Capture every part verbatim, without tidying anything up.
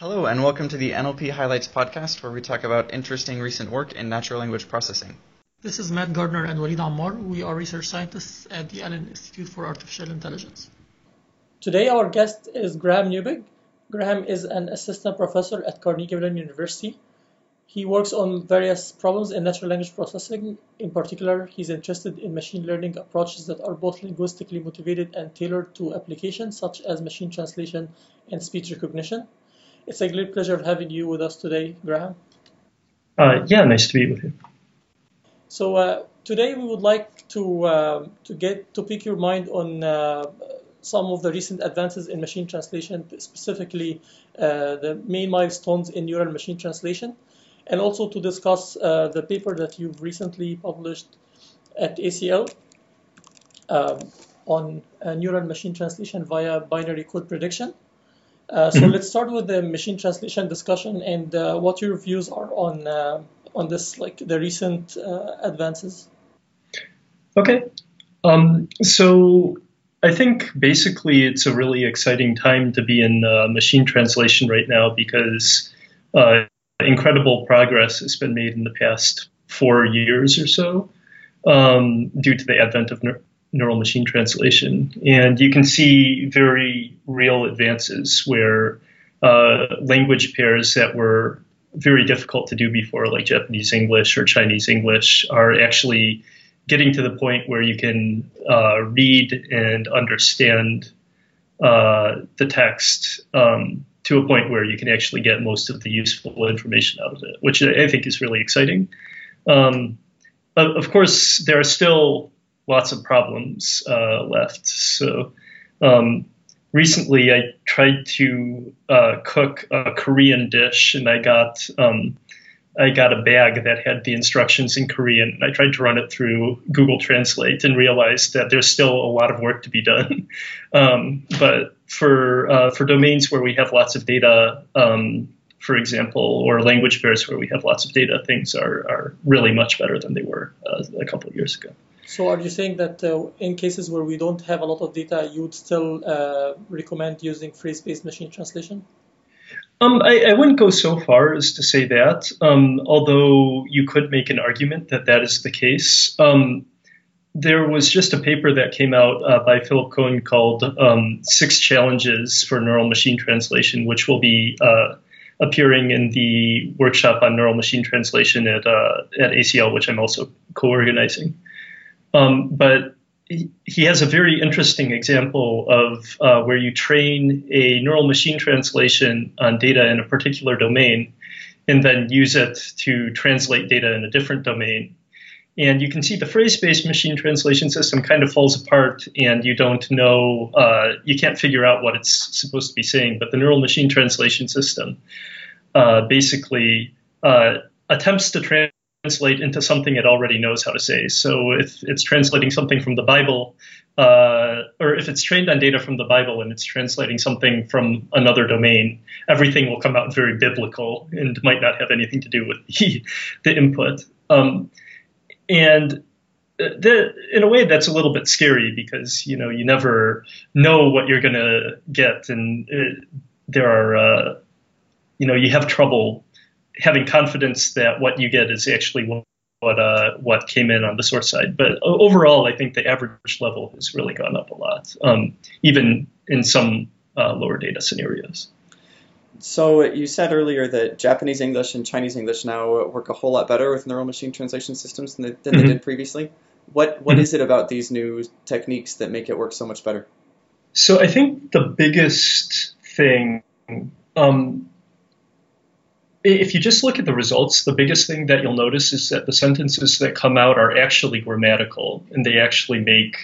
Hello, and welcome to the N L P Highlights podcast, where we talk about interesting recent work in natural language processing. This is Matt Gardner and Walid Ammar. We are research scientists at the Allen Institute for Artificial Intelligence. Today, our guest is Graham Newbig. Graham is an assistant professor at Carnegie Mellon University. He works on various problems in natural language processing. In particular, he's interested in machine learning approaches that are both linguistically motivated and tailored to applications such as machine translation and speech recognition. It's a great pleasure having you with us today, Graham. Uh, yeah, nice to be with you. So uh, today we would like to uh, to get to pick your mind on uh, some of the recent advances in machine translation, specifically uh, the main milestones in neural machine translation, and also to discuss uh, the paper that you've recently published at A C L um, on uh, neural machine translation via binary code prediction. Uh, so mm-hmm. Let's start with the machine translation discussion and uh, what your views are on uh, on this, like the recent uh, advances. Okay. Um, so I think basically it's a really exciting time to be in uh, machine translation right now because uh, incredible progress has been made in the past four years or so um, due to the advent of ne- neural machine translation. And you can see very real advances where uh, language pairs that were very difficult to do before, like Japanese English or Chinese English, are actually getting to the point where you can uh, read and understand uh, the text um, to a point where you can actually get most of the useful information out of it, which I think is really exciting. Um, of course, there are still lots of problems uh, left. So um, recently I tried to uh, cook a Korean dish, and I got um, I got a bag that had the instructions in Korean. And I tried to run it through Google Translate and realized that there's still a lot of work to be done. um, but for uh, for domains where we have lots of data, um, for example, or language pairs where we have lots of data, things are, are really much better than they were uh, a couple of years ago. So are you saying that uh, in cases where we don't have a lot of data, you would still uh, recommend using phrase-based machine translation? Um, I, I wouldn't go so far as to say that, um, although you could make an argument that that is the case. Um, there was just a paper that came out uh, by Philip Cohen called um, Six Challenges for Neural Machine Translation, which will be uh, appearing in the workshop on neural machine translation at uh, at A C L, which I'm also co-organizing. Um, but he, he has a very interesting example of uh, where you train a neural machine translation on data in a particular domain and then use it to translate data in a different domain. And you can see the phrase-based machine translation system kind of falls apart, and you don't know, uh, you can't figure out what it's supposed to be saying. But the neural machine translation system uh, basically uh, attempts to translate translate into something it already knows how to say. So if it's translating something from the Bible, uh, or if it's trained on data from the Bible and it's translating something from another domain, everything will come out very biblical and might not have anything to do with the, the input. Um, and the, in a way, that's a little bit scary because, you know, you never know what you're going to get. And it, there are, uh, you know, you have trouble having confidence that what you get is actually what uh, what came in on the source side. But overall, I think the average level has really gone up a lot, um, even in some uh, lower data scenarios. So you said earlier that Japanese English and Chinese English now work a whole lot better with neural machine translation systems than they, than mm-hmm. they did previously. What What mm-hmm. is it about these new techniques that make it work so much better? So I think the biggest thing... Um, If you just look at the results, the biggest thing that you'll notice is that the sentences that come out are actually grammatical, and they actually make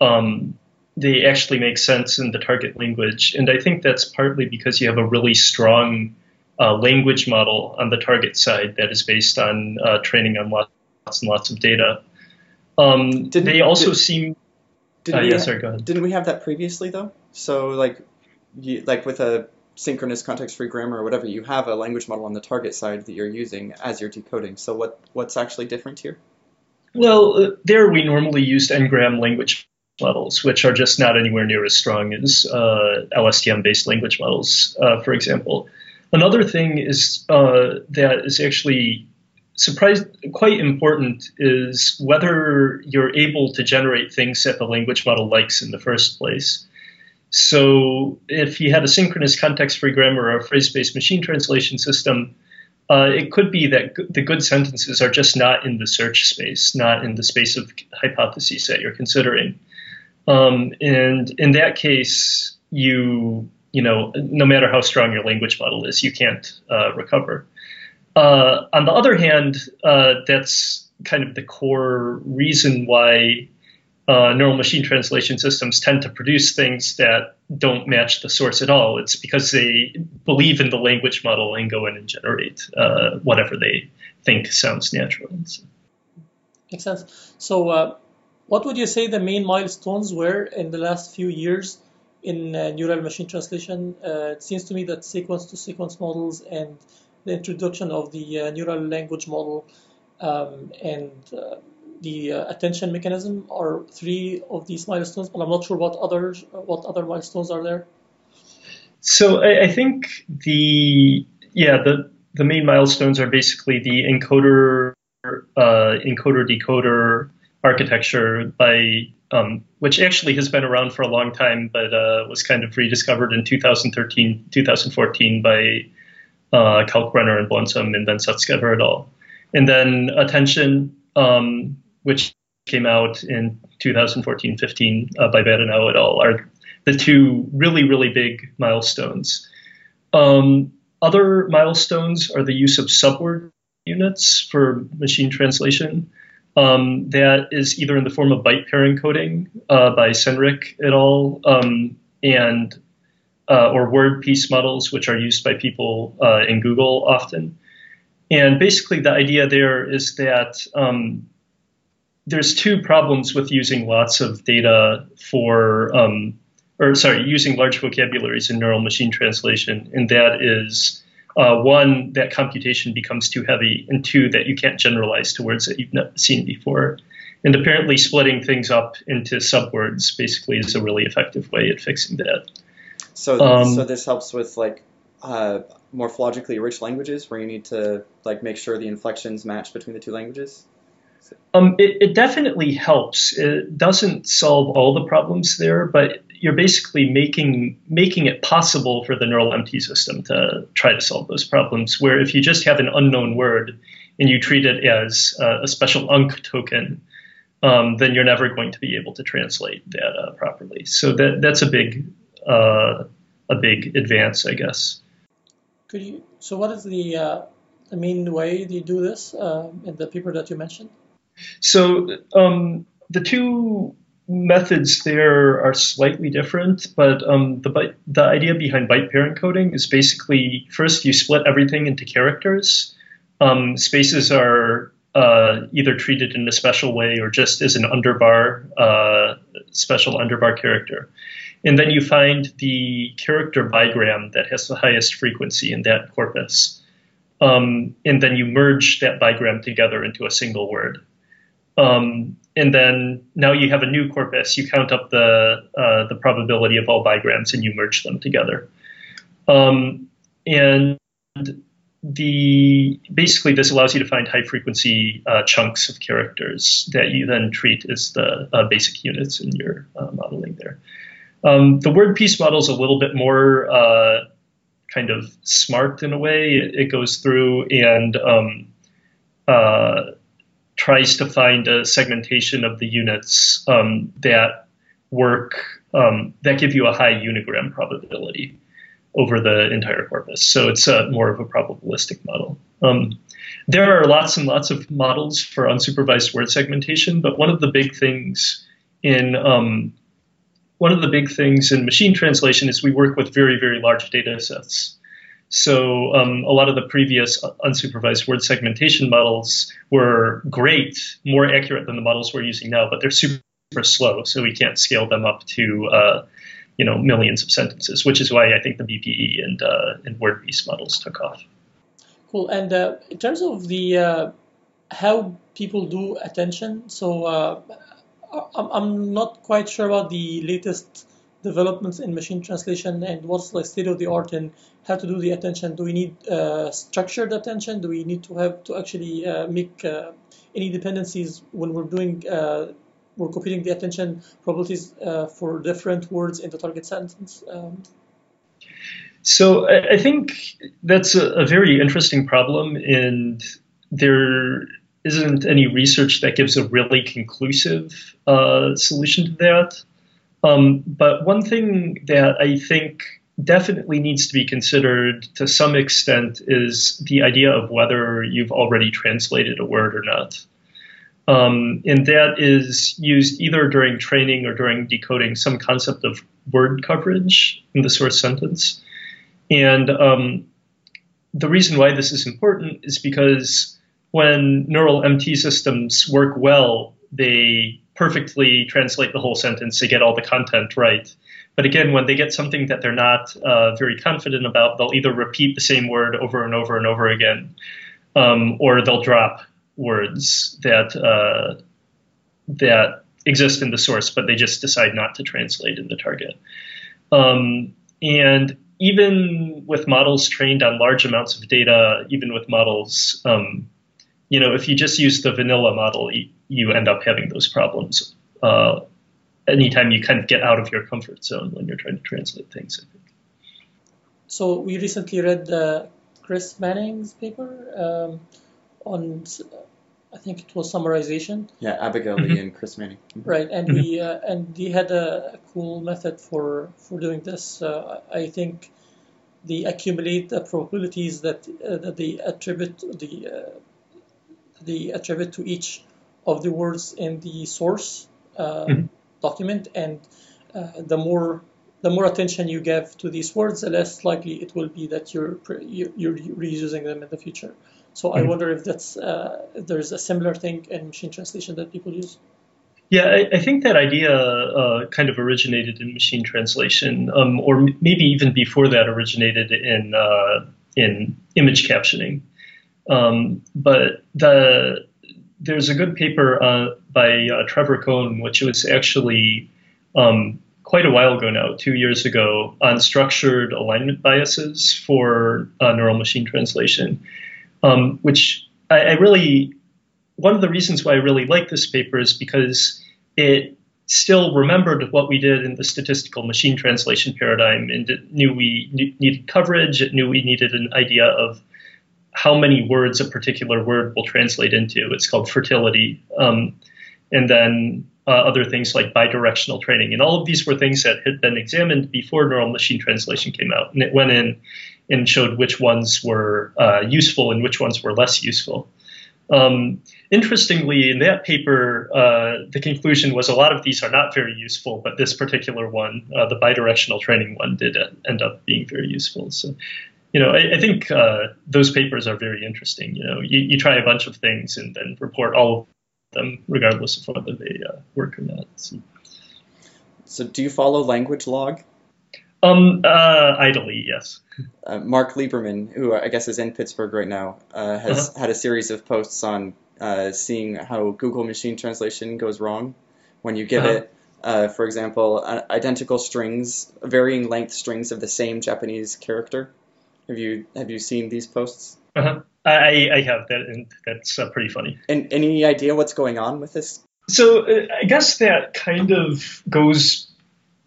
um, they actually make sense in the target language. And I think that's partly because you have a really strong uh, language model on the target side that is based on uh, training on lots and lots of data. Um, didn't, they also did, seem. Didn't, uh, we yeah, have, sorry, go ahead. Didn't we have that previously though? So like, you, like with a. synchronous context-free grammar or whatever, you have a language model on the target side that you're using as you're decoding. So what what's actually different here? Well, there we normally used n-gram language models, which are just not anywhere near as strong as uh, L S T M-based language models, uh, for example. Another thing is uh, that is actually surprised, quite important is whether you're able to generate things that the language model likes in the first place. So if you had a synchronous context-free grammar or a phrase-based machine translation system, uh, it could be that the good sentences are just not in the search space, not in the space of hypotheses that you're considering. Um, and in that case, you, you know, no matter how strong your language model is, you can't uh, recover. Uh, on the other hand, uh, that's kind of the core reason why Uh, neural machine translation systems tend to produce things that don't match the source at all. It's because they believe in the language model and go in and generate uh, whatever they think sounds natural. So. Makes sense. So uh, what would you say the main milestones were in the last few years in uh, neural machine translation? Uh, it seems to me that sequence-to-sequence models and the introduction of the uh, neural language model um, and uh, the uh, attention mechanism are three of these milestones, but I'm not sure what others, what other milestones are there. So I, I think the yeah the the main milestones are basically the encoder uh, encoder decoder architecture by um, which actually has been around for a long time, but uh, was kind of rediscovered in two thousand thirteen, two thousand fourteen by uh, Kalkbrenner and Blunsom, and then Sutskever et al. And then attention, Um, which came out in two thousand fourteen fifteen uh, by Badenow et al., are the two really, really big milestones. Um, other milestones are the use of subword units for machine translation. Um, that is either in the form of byte pair encoding uh, by Sennrich et al., um, and, uh, or word piece models, which are used by people uh, in Google often. And basically the idea there is that um, there's two problems with using lots of data for, um, or sorry, using large vocabularies in neural machine translation. And that is, uh, one, that computation becomes too heavy, and two, that you can't generalize to words that you've not seen before. And apparently splitting things up into subwords basically is a really effective way at fixing that. So, um, so this helps with like, uh, morphologically rich languages where you need to like make sure the inflections match between the two languages? Um, it, it definitely helps. It doesn't solve all the problems there, but you're basically making making it possible for the neural M T system to try to solve those problems, where if you just have an unknown word and you treat it as uh, a special U N C token, um, then you're never going to be able to translate that uh, properly. So that that's a big, uh, a big advance, I guess. Could you, so what is the, uh, the main way they do this uh, in the paper that you mentioned? So um, the two methods there are slightly different, but um, the, the idea behind byte pair encoding is basically first you split everything into characters. Um, spaces are uh, either treated in a special way or just as an underbar, uh, special underbar character. And then you find the character bigram that has the highest frequency in that corpus. Um, and then you merge that bigram together into a single word. Um, and then now you have a new corpus. You count up the, uh, the probability of all bigrams and you merge them together. Um, and the, basically this allows you to find high frequency uh, chunks of characters that you then treat as the uh, basic units in your uh, modeling there. Um, the word piece model is a little bit more uh, kind of smart in a way. It, it goes through and um, uh, tries to find a segmentation of the units um, that work, um, that give you a high unigram probability over the entire corpus. So it's a, more of a probabilistic model. Um, there are lots and lots of models for unsupervised word segmentation, but one of the big things in um, One of the big things in machine translation is we work with very, very large data sets. So um, a lot of the previous unsupervised word segmentation models were great, more accurate than the models we're using now, but they're super, super slow, so we can't scale them up to uh, you know, millions of sentences, which is why I think the B P E and, uh, and WordPiece models took off. Cool. And uh, in terms of the uh, how people do attention, so uh, I'm not quite sure about the latest developments in machine translation and what's like state of the art in how to do the attention. Do we need uh, structured attention? Do we need to have to actually uh, make uh, any dependencies when we're doing uh, we're computing the attention probabilities uh, for different words in the target sentence? Um, so I think that's a, a very interesting problem, and there isn't any research that gives a really conclusive uh, solution to that. Um, but one thing that I think definitely needs to be considered to some extent is the idea of whether you've already translated a word or not. Um, and that is used either during training or during decoding, some concept of word coverage in the source sentence. And um, the reason why this is important is because when neural M T systems work well, they perfectly translate the whole sentence, they get all the content right. But again, when they get something that they're not uh, very confident about, they'll either repeat the same word over and over and over again, um, or they'll drop words that uh, that exist in the source, but they just decide not to translate in the target. Um, and even with models trained on large amounts of data, even with models, um, you know, if you just use the vanilla model, you, you end up having those problems uh, anytime you kind of get out of your comfort zone when you're trying to translate things, I think. So we recently read uh, Chris Manning's paper. Um, on, I think it was summarization. Yeah, Abigail Lee and Chris Manning. Right, and we uh, and they had a cool method for for doing this. Uh, I think they accumulate the probabilities that uh, that they attribute the uh, they attribute to each of the words in the source uh, mm-hmm. document, and uh, the more the more attention you give to these words, the less likely it will be that you're you're reusing them in the future. So I wonder if that's uh, if there's a similar thing in machine translation that people use. Yeah, I, I think that idea uh, kind of originated in machine translation, um, or m maybe even before that originated in uh, in image captioning. Um, but the there's a good paper uh, by uh, Trevor Cohn, which was actually um, quite a while ago now, two years ago, on structured alignment biases for uh, neural machine translation. Um, which I, I really, one of the reasons why I really like this paper is because it still remembered what we did in the statistical machine translation paradigm, and it knew we needed coverage, it knew we needed an idea of how many words a particular word will translate into. It's called fertility. Um, and then uh, other things like bidirectional training. And all of these were things that had been examined before neural machine translation came out, and it went in and showed which ones were uh, useful and which ones were less useful. Um, interestingly, in that paper, uh, the conclusion was a lot of these are not very useful, but this particular one, uh, the bidirectional training one, did end up being very useful. So, you know, I, I think uh, those papers are very interesting. You know, you, you try a bunch of things and then report all of them, regardless of whether they uh, work or not. So. So do you follow Language Log? Um, uh, idly, yes. Uh, Mark Lieberman, who I guess is in Pittsburgh right now, uh, has uh-huh. had a series of posts on uh, seeing how Google machine translation goes wrong when you give uh-huh. it, uh, for example, uh, identical strings, varying length strings of the same Japanese character. Have you have you seen these posts? Uh-huh. I, I have, that, and that's uh, pretty funny. And any idea what's going on with this? So uh, I guess that kind of goes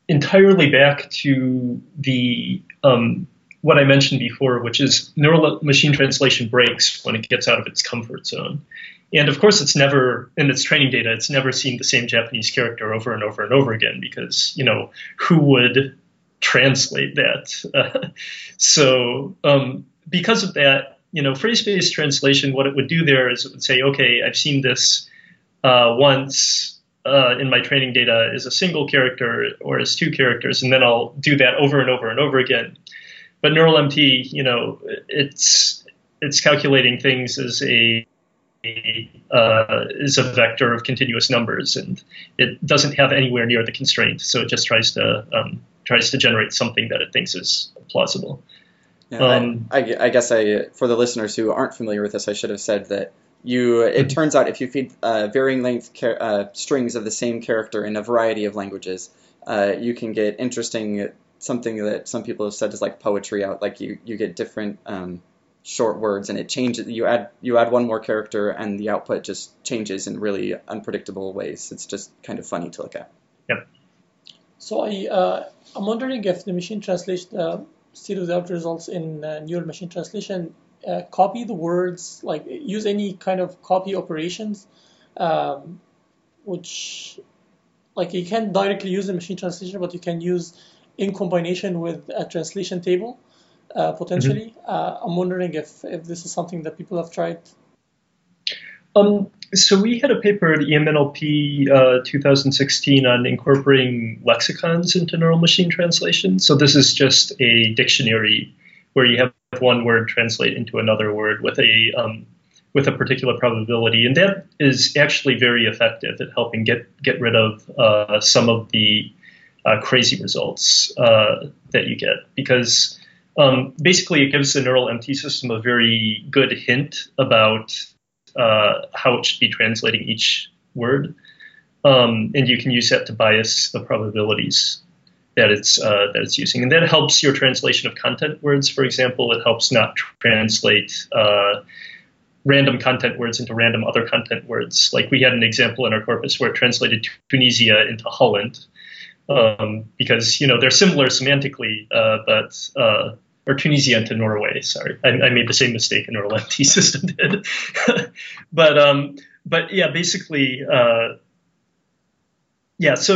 entirely back to the um, what I mentioned before, which is neural machine translation breaks when it gets out of its comfort zone. And of course, it's never, in its training data, it's never seen the same Japanese character over and over and over again, because, you know, who would translate that? Uh, so um, because of that, you know, phrase-based translation, what it would do there is it would say, okay, I've seen this uh, once, Uh, in my training data is a single character or is two characters, and then I'll do that over and over and over again. But neural M T, you know, it's it's calculating things as a uh, is a vector of continuous numbers, and it doesn't have anywhere near the constraint, so it just tries to um, tries to generate something that it thinks is plausible. Yeah, um, I, I guess I, for the listeners who aren't familiar with this, I should have said that. You, it turns out if you feed uh, varying length uh, strings of the same character in a variety of languages, uh, you can get interesting, something that some people have said is like poetry out, like you, you get different um, short words and it changes, you add, you add one more character and the output just changes in really unpredictable ways. It's just kind of funny to look at. Yep. So I, uh, I'm wondering if the machine translation, uh, series of results in uh, neural machine translation, uh, copy the words, like use any kind of copy operations, um, which, like you can't directly use the machine translation, but you can use in combination with a translation table, uh, potentially. Mm-hmm. uh, I'm wondering if, if this is something that people have tried. Um, so we had a paper at E M N L P uh, two thousand sixteen on incorporating lexicons into neural machine translation. So this is just a dictionary where you have one word translate into another word with a um, with a particular probability, and that is actually very effective at helping get get rid of uh, some of the uh, crazy results uh, that you get, because um, basically it gives the neural M T system a very good hint about Uh, how it should be translating each word, um, and you can use that to bias the probabilities that it's uh, that it's using, and that helps your translation of content words. For example, it helps not translate uh, random content words into random other content words. Like we had an example in our corpus where it translated Tunisia into Holland, um, because you know they're similar semantically, uh, but uh, or Tunisia into Norway, sorry. I, I made the same mistake in neural M T system did. but, um, but yeah, basically, uh, yeah, so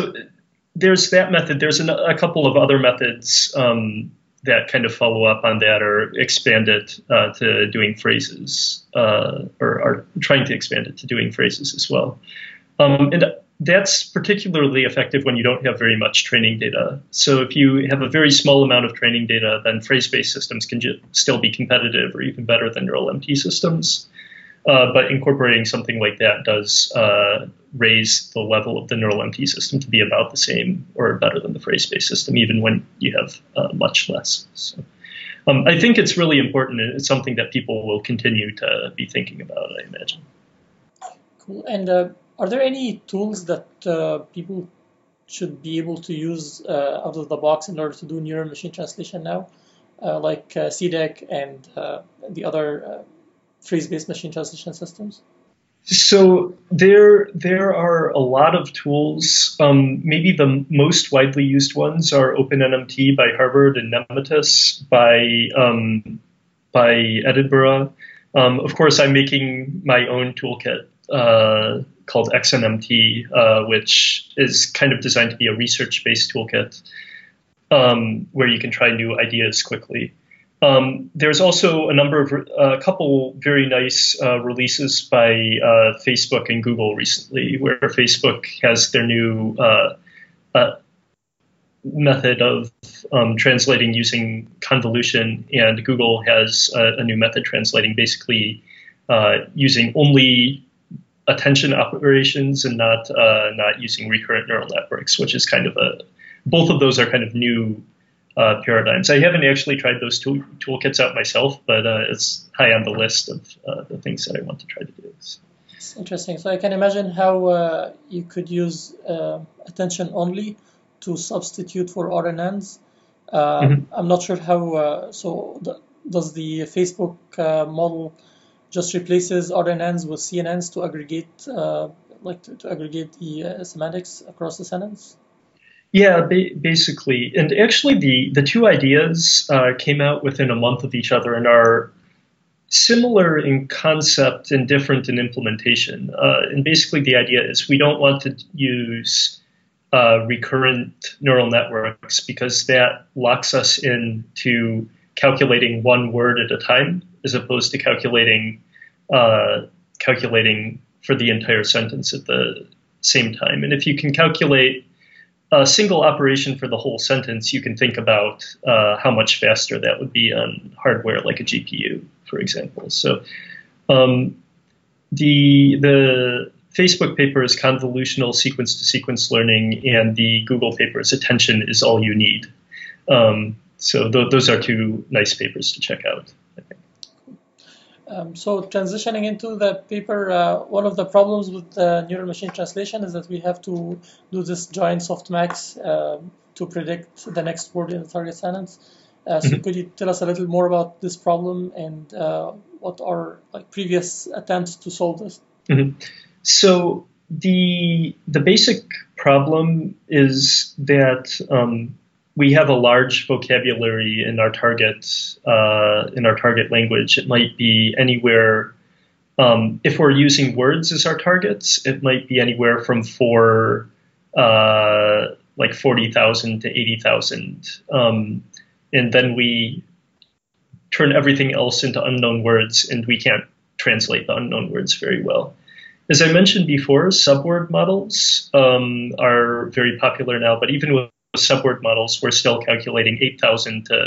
there's that method. There's an, a couple of other methods um, that kind of follow up on that or expand it uh, to doing phrases, uh, or are trying to expand it to doing phrases as well. Um, and that's particularly effective when you don't have very much training data. So if you have a very small amount of training data, then phrase-based systems can still be competitive or even better than neural M T systems. Uh, but incorporating something like that does uh, raise the level of the neural M T system to be about the same or better than the phrase-based system, even when you have uh, much less. So, um, I think it's really important, and it's something that people will continue to be thinking about, I imagine. Cool. And uh are there any tools that uh, people should be able to use uh, out of the box in order to do neural machine translation now, uh, like uh, C D E C and uh, the other uh, phrase-based machine translation systems? So there, there are a lot of tools. Um, maybe the most widely used ones are OpenNMT by Harvard and Nematis by, um, by Edinburgh. Um, of course, I'm making my own toolkit Uh, called X N M T, uh, which is kind of designed to be a research-based toolkit um, where you can try new ideas quickly. Um, there's also a number of a uh, couple very nice uh, releases by uh, Facebook and Google recently, where Facebook has their new uh, uh, method of um, translating using convolution, and Google has a, a new method translating basically uh, using only attention operations and not uh, not using recurrent neural networks, which is kind of a, both of those are kind of new uh, paradigms. I haven't actually tried those tool toolkits out myself, but uh, it's high on the list of uh, the things that I want to try to do. So. It's interesting. So I can imagine how uh, you could use uh, attention only to substitute for R N Ns. Uh, mm-hmm. I'm not sure how, uh, so th does the Facebook uh, model just replaces R N Ns with C N Ns to aggregate, uh, like to, to aggregate the uh, semantics across the sentence? Yeah, ba basically. And actually, the the two ideas uh, came out within a month of each other and are similar in concept and different in implementation. Uh, and basically, the idea is we don't want to use uh, recurrent neural networks because that locks us into calculating one word at a time, as opposed to calculating uh, calculating for the entire sentence at the same time. And if you can calculate a single operation for the whole sentence, you can think about uh, how much faster that would be on hardware like a G P U, for example. So um, the the Facebook paper is convolutional sequence-to-sequence learning, and the Google paper is attention is all you need. Um, so th those are two nice papers to check out, I think. Um, so transitioning into the paper, uh, one of the problems with uh, neural machine translation is that we have to do this joint softmax uh, to predict the next word in the target sentence. Uh, so mm-hmm. could you tell us a little more about this problem and uh, what are like previous attempts to solve this? Mm-hmm. So the the basic problem is that um, we have a large vocabulary in our target uh, in our target language. It might be anywhere um, if we're using words as our targets. It might be anywhere from four uh, like forty thousand to eighty thousand. Um, And then we turn everything else into unknown words, and we can't translate the unknown words very well. As I mentioned before, subword models um, are very popular now, but even with subword models, we're still calculating eight thousand to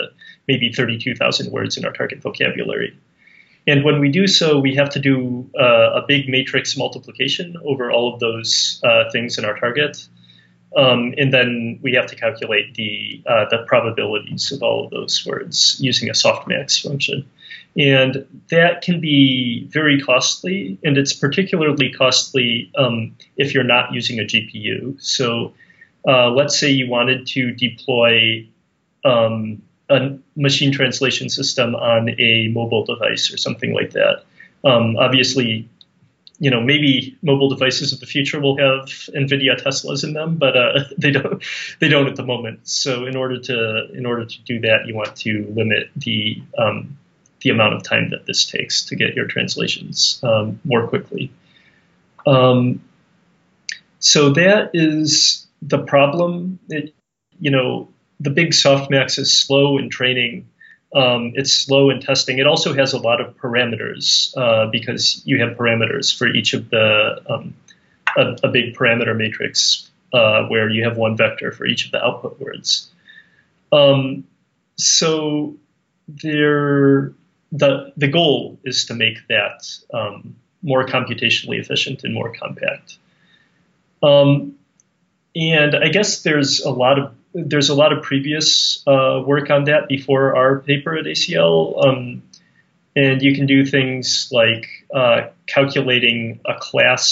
maybe thirty-two thousand words in our target vocabulary. And when we do so, we have to do uh, a big matrix multiplication over all of those uh, things in our target. Um, and then we have to calculate the uh, the probabilities of all of those words using a softmax function. And that can be very costly, and it's particularly costly um, if you're not using a G P U. So uh, let's say you wanted to deploy um, a machine translation system on a mobile device or something like that. Um, obviously, you know, maybe mobile devices of the future will have NVIDIA Teslas in them, but uh, they don't. They don't at the moment. So, in order to in order to do that, you want to limit the um, the amount of time that this takes to get your translations um, more quickly. Um, so that is the problem. It, you know, the big softmax is slow in training. Um, it's slow in testing. It also has a lot of parameters uh, because you have parameters for each of the um, a, a big parameter matrix uh, where you have one vector for each of the output words. Um, so there, the the goal is to make that um, more computationally efficient and more compact. Um, and I guess there's a lot of There's a lot of previous uh, work on that before our paper at A C L, um, and you can do things like uh, calculating a class,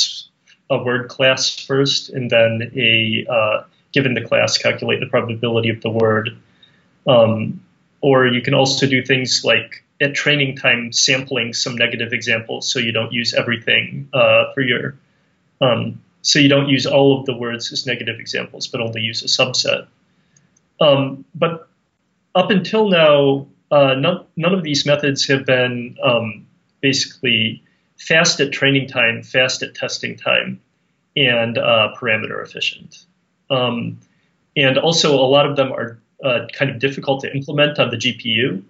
a word class first, and then a uh, given the class, calculate the probability of the word. Um, or you can also do things like at training time, sampling some negative examples so you don't use everything uh, for your. Um, so you don't use all of the words as negative examples, but only use a subset. Um, but up until now, uh, none, none of these methods have been um, basically fast at training time, fast at testing time, and uh, parameter efficient. Um, and also, a lot of them are uh, kind of difficult to implement on the G P U,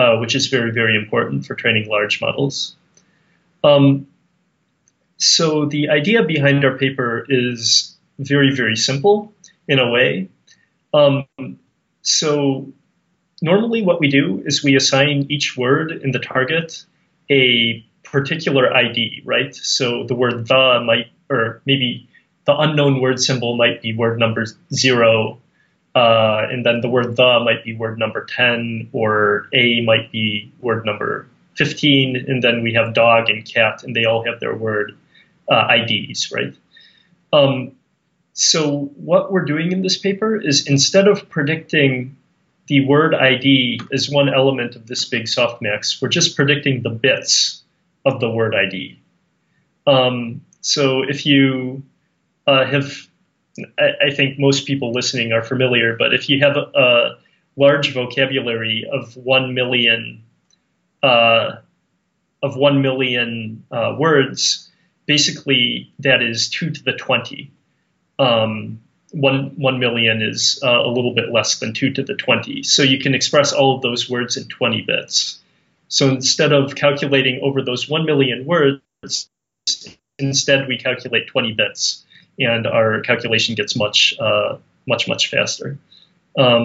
uh, which is very, very important for training large models. Um, so the idea behind our paper is very, very simple in a way. Um, so normally what we do is we assign each word in the target a particular I D, right? So the word the might, or maybe the unknown word symbol might be word number zero, uh, and then the word the might be word number ten, or a might be word number fifteen, and then we have dog and cat, and they all have their word uh, I Ds, right? Um, So what we're doing in this paper is instead of predicting the word I D as one element of this big softmax, we're just predicting the bits of the word I D. Um, so if you uh, have, I, I think most people listening are familiar, but if you have a, a large vocabulary of one million uh, of one million uh, words, basically that is two to the twenty. Um, one, one million is uh, a little bit less than two to the twenty. So you can express all of those words in twenty bits. So instead of calculating over those one million words, instead we calculate twenty bits, and our calculation gets much, uh, much, much faster. Um,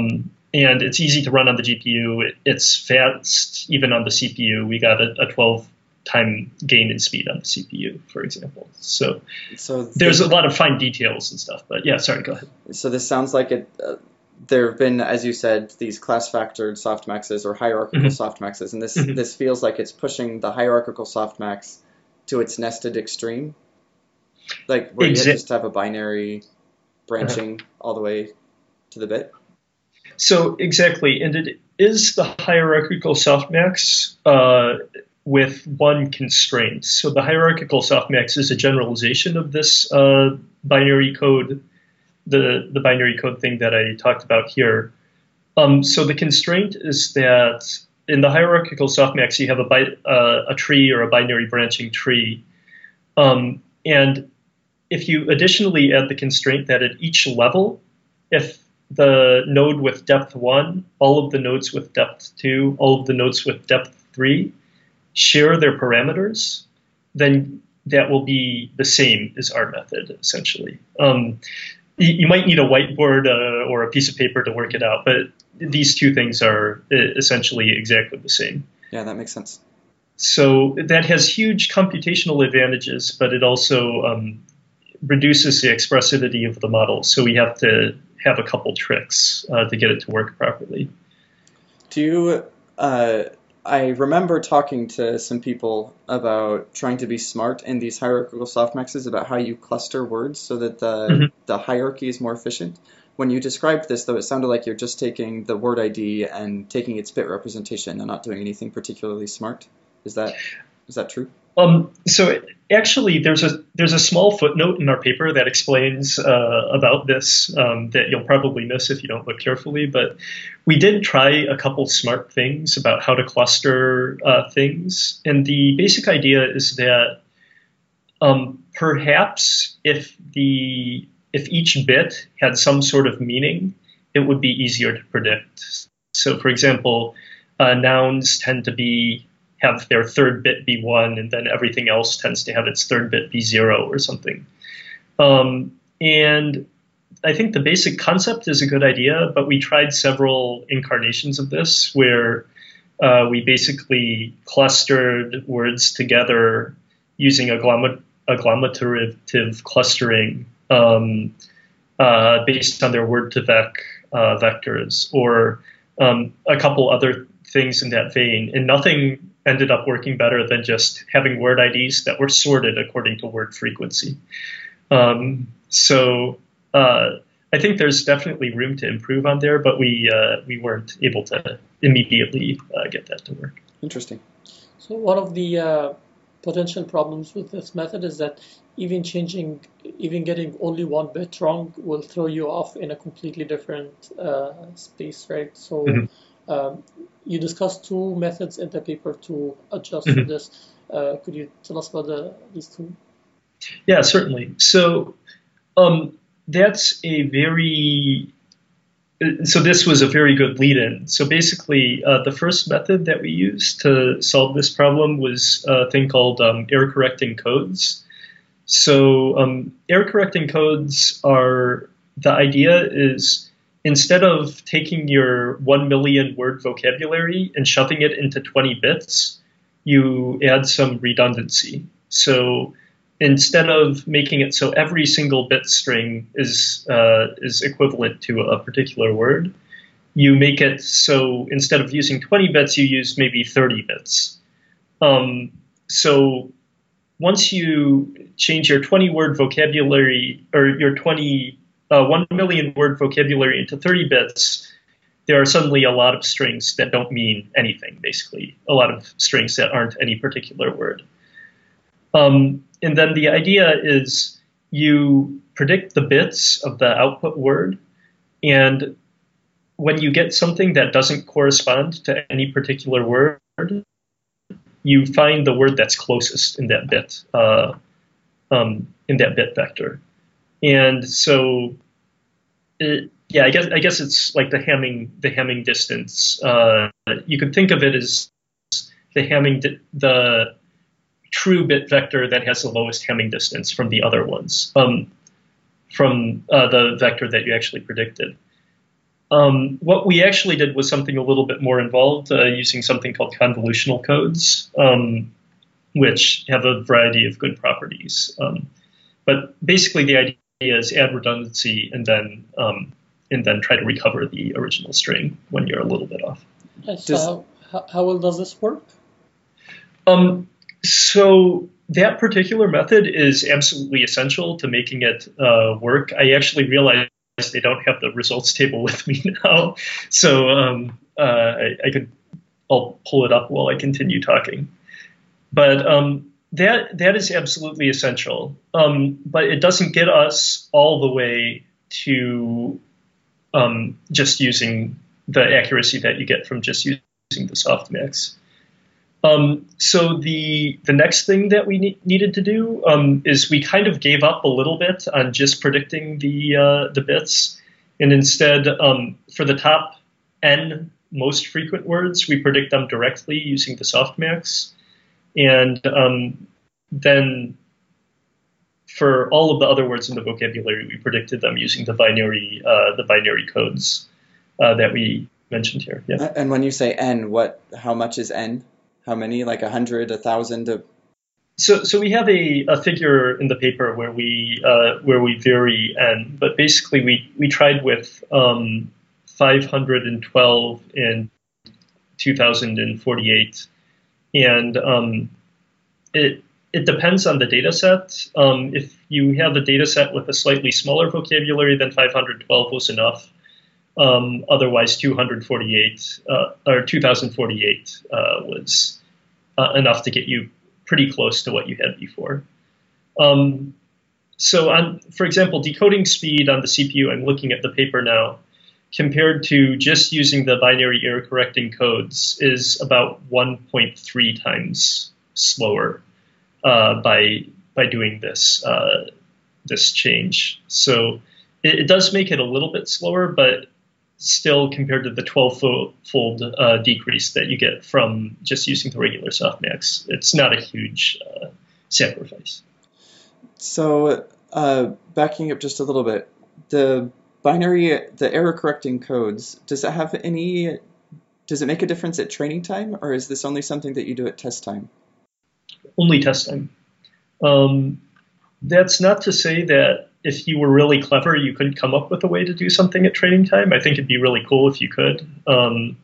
and it's easy to run on the G P U. It, it's fast, even on the C P U. We got a, a twelve time gain and speed on the C P U, for example. So, so there's a lot of fine details and stuff, but yeah, sorry, go ahead. So this sounds like it, uh, there have been, as you said, these class-factored softmaxes or hierarchical mm-hmm. softmaxes, and this mm-hmm. this feels like it's pushing the hierarchical softmax to its nested extreme, like where exactly. you just have a binary branching uh-huh. all the way to the bit. So exactly, and it is the hierarchical softmax uh, with one constraint. So the hierarchical softmax is a generalization of this uh, binary code, the, the binary code thing that I talked about here. Um, so the constraint is that in the hierarchical softmax, you have a, bi uh, a tree or a binary branching tree. Um, and if you additionally add the constraint that at each level, if the node with depth one, all of the nodes with depth two, all of the nodes with depth three share their parameters, then that will be the same as our method, essentially. Um, you, you might need a whiteboard uh, or a piece of paper to work it out, but these two things are essentially exactly the same. Yeah, that makes sense. So that has huge computational advantages, but it also um, reduces the expressivity of the model. So we have to have a couple tricks uh, to get it to work properly. Do you, uh, I remember talking to some people about trying to be smart in these hierarchical softmaxes about how you cluster words so that the, mm-hmm. the hierarchy is more efficient. When you described this, though, it sounded like you're just taking the word I D and taking its bit representation and not doing anything particularly smart. Is that, is that true? Um, so it, actually, there's a there's a small footnote in our paper that explains uh, about this um, that you'll probably miss if you don't look carefully. But we did try a couple smart things about how to cluster uh, things, and the basic idea is that um, perhaps if the if each bit had some sort of meaning, it would be easier to predict. So, for example, uh, nouns tend to be have their third bit be one, and then everything else tends to have its third bit be zero or something. Um, and I think the basic concept is a good idea, but we tried several incarnations of this where uh, we basically clustered words together using agglom agglomerative clustering um, uh, based on their word-to-vec uh, vectors, or um, a couple other things in that vein, and nothing ended up working better than just having word I Ds that were sorted according to word frequency. Um, so uh, I think there's definitely room to improve on there, but we uh, we weren't able to immediately uh, get that to work. Interesting. So one of the uh, potential problems with this method is that even changing, even getting only one bit wrong will throw you off in a completely different uh, space, right? So. Mm-hmm. Um, you discussed two methods in the paper to adjust mm-hmm. to this. Uh, could you tell us about the, these two? Yeah, certainly. So um, that's a very, so this was a very good lead-in. So basically, uh, the first method that we used to solve this problem was a thing called um, error-correcting codes. So um, error-correcting codes are, the idea is, instead of taking your one million word vocabulary and shoving it into twenty bits, you add some redundancy. So instead of making it so every single bit string is, uh, is equivalent to a particular word, you make it so instead of using twenty bits, you use maybe thirty bits. Um, so once you change your twenty word vocabulary or your twenty Uh, one million word vocabulary into thirty bits, there are suddenly a lot of strings that don't mean anything, basically. A lot of strings that aren't any particular word. Um, and then the idea is you predict the bits of the output word, and when you get something that doesn't correspond to any particular word, you find the word that's closest in that bit, uh, um, in that bit vector. And so, it, yeah, I guess I guess it's like the Hamming the Hamming distance. Uh, you could think of it as the Hamming the true bit vector that has the lowest Hamming distance from the other ones, um, from uh, the vector that you actually predicted. Um, what we actually did was something a little bit more involved, uh, using something called convolutional codes, um, which have a variety of good properties. Um, but basically, the idea is add redundancy and then um, and then try to recover the original string when you're a little bit off. So how, how well does this work? Um, so that particular method is absolutely essential to making it uh, work. I actually realized they don't have the results table with me now, so um, uh, I, I could I'll pull it up while I continue talking. But um, that that is absolutely essential. Um, but it doesn't get us all the way to um, just using the accuracy that you get from just using the softmax. Um, so the the next thing that we ne needed to do um, is we kind of gave up a little bit on just predicting the uh, the bits, and instead um, for the top n most frequent words we predict them directly using the softmax, and um, then for all of the other words in the vocabulary we predicted them using the binary uh, the binary codes uh, that we mentioned here. Yeah. And when you say n, what how much is n? How many? Like a hundred, a thousand? A... So, so we have a, a figure in the paper where we uh, where we vary n, but basically we we tried with um, five hundred twelve and two thousand forty-eight, and um, it it depends on the data set. Um, if you have a data set with a slightly smaller vocabulary, then five hundred twelve was enough. Um, otherwise, two hundred forty-eight uh, or two thousand forty-eight uh, was uh, enough to get you pretty close to what you had before. Um, so, on, for example, decoding speed on the C P U, I'm looking at the paper now, compared to just using the binary error correcting codes, is about one point three times slower uh, by by doing this uh, this change. So, it, it does make it a little bit slower, but still compared to the twelve-fold uh, decrease that you get from just using the regular softmax, it's not a huge uh, sacrifice. So uh, backing up just a little bit, the binary, the error correcting codes, does it have any, does it make a difference at training time, or is this only something that you do at test time? Only test time. Um, that's not to say that if you were really clever, you could come up with a way to do something at training time. I think it'd be really cool if you could. Um,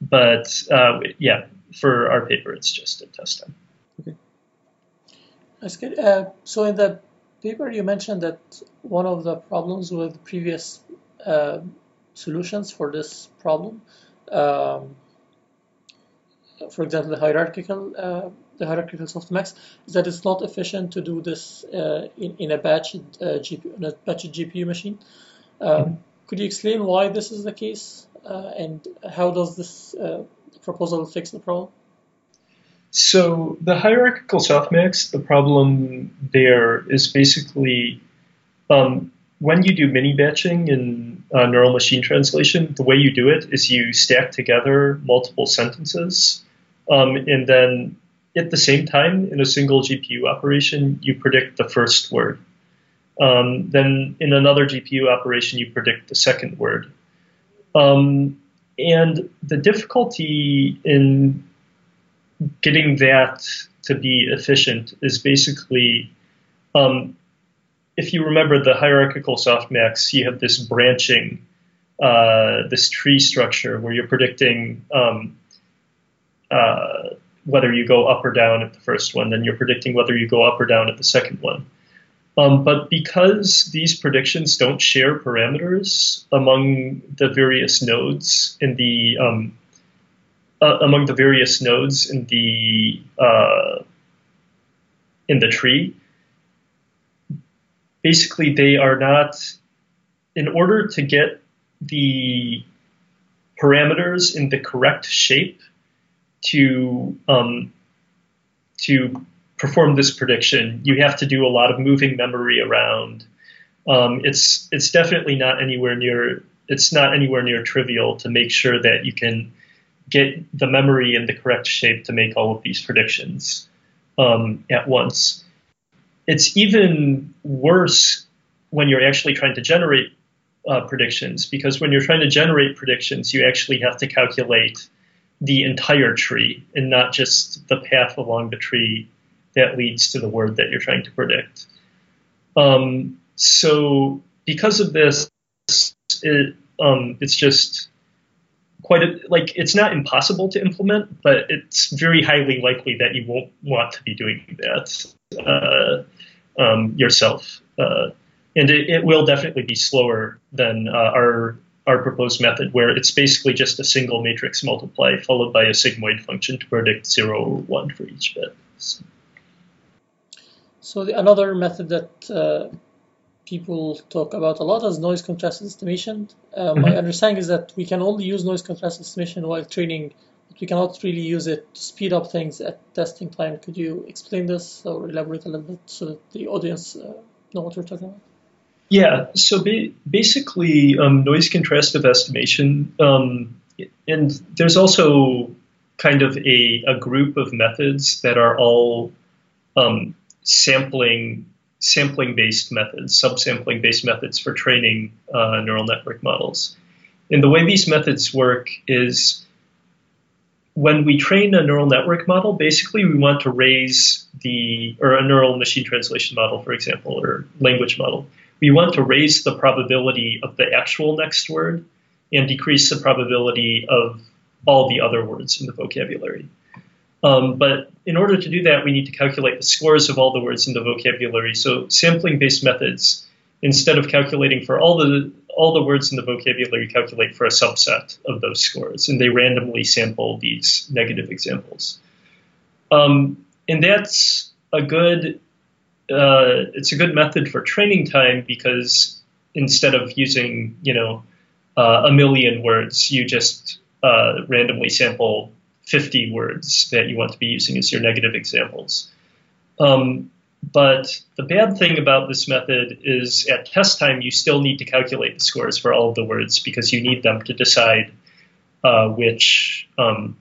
but uh, yeah, for our paper, it's just at test time. Okay. That's good. Uh, so in the paper, you mentioned that one of the problems with previous uh, solutions for this problem, um, for example, the hierarchical uh, the hierarchical softmax, is that it's not efficient to do this uh, in, in a batched uh, G P U, in a batched G P U machine. Um, mm-hmm. Could you explain why this is the case, uh, and how does this uh, proposal fix the problem? So the hierarchical softmax, the problem there is basically um, when you do mini batching in uh, neural machine translation, the way you do it is you stack together multiple sentences, um, and then at the same time, in a single G P U operation, you predict the first word. Um, then in another G P U operation, you predict the second word. Um, and the difficulty in getting that to be efficient is basically, um, if you remember the hierarchical softmax, you have this branching, uh, this tree structure where you're predicting um, uh, whether you go up or down at the first one, then you're predicting whether you go up or down at the second one. Um, but because these predictions don't share parameters among the various nodes in the um, uh, among the various nodes in the uh, in the tree, basically they are not. In order to get the parameters in the correct shape to um, to perform this prediction, you have to do a lot of moving memory around. Um, it's it's definitely not anywhere near it's not anywhere near trivial to make sure that you can get the memory in the correct shape to make all of these predictions um, at once. It's even worse when you're actually trying to generate uh, predictions, because when you're trying to generate predictions, you actually have to calculate the entire tree and not just the path along the tree that leads to the word that you're trying to predict. Um, so because of this, it, Um, it's just quite a, like, it's not impossible to implement, but it's very highly likely that you won't want to be doing that uh, um, yourself. Uh, and it, it will definitely be slower than uh, our our proposed method, where it's basically just a single matrix multiply followed by a sigmoid function to predict zero or one for each bit. So, so the, another method that uh, people talk about a lot is noise contrasted estimation. Uh, mm-hmm. My understanding is that we can only use noise contrasted estimation while training, but we cannot really use it to speed up things at testing time. Could you explain this or elaborate a little bit so that the audience uh, know what we're talking about? Yeah, so ba basically um, noise contrastive estimation, um, and there's also kind of a, a group of methods that are all um, sampling sampling based methods, subsampling based methods for training uh, neural network models. And the way these methods work is when we train a neural network model, basically we want to raise the, or a neural machine translation model, for example, or language model. We want to raise the probability of the actual next word and decrease the probability of all the other words in the vocabulary. Um, but in order to do that, we need to calculate the scores of all the words in the vocabulary. So sampling-based methods, instead of calculating for all the all the words in the vocabulary, calculate for a subset of those scores, and they randomly sample these negative examples. Um, and that's a good uh, it's a good method for training time, because instead of using you know uh, a million words, you just uh, randomly sample fifty words that you want to be using as your negative examples. Um, but the bad thing about this method is at test time, you still need to calculate the scores for all of the words, because you need them to decide uh, which, um,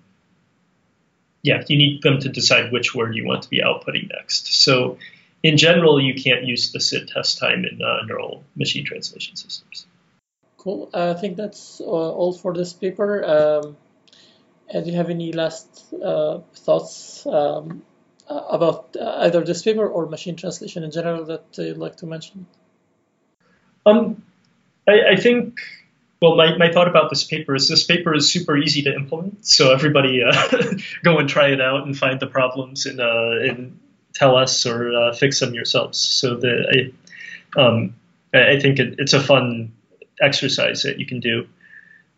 yeah, you need them to decide which word you want to be outputting next. So in general, you can't use this at test time in uh, neural machine translation systems. Cool, I think that's uh, all for this paper. Um... And do you have any last uh, thoughts um, about either this paper or machine translation in general that you'd like to mention? Um, I, I think, well, my, my thought about this paper is this paper is super easy to implement. So everybody uh, go and try it out and find the problems and, uh, and tell us or uh, fix them yourselves. So the, I, um, I think it, it's a fun exercise that you can do.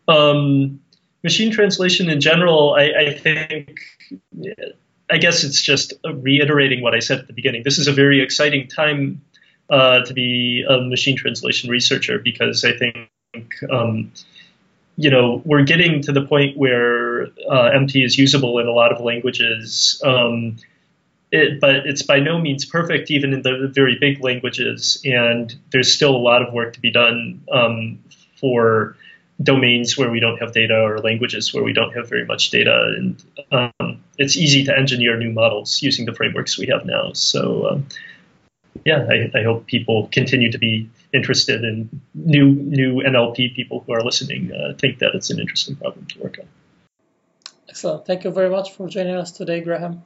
Um, Machine translation in general, I, I think, I guess it's just reiterating what I said at the beginning. This is a very exciting time uh, to be a machine translation researcher, because I think, um, you know, we're getting to the point where uh, M T is usable in a lot of languages, um, it, but it's by no means perfect, even in the very big languages. And there's still a lot of work to be done um, for domains where we don't have data, or languages where we don't have very much data, and um, it's easy to engineer new models using the frameworks we have now. So um, yeah, I, I hope people continue to be interested, and new new N L P people who are listening uh, think that it's an interesting problem to work on. Excellent. Thank you very much for joining us today, Graham.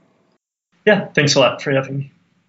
Yeah, thanks a lot for having me.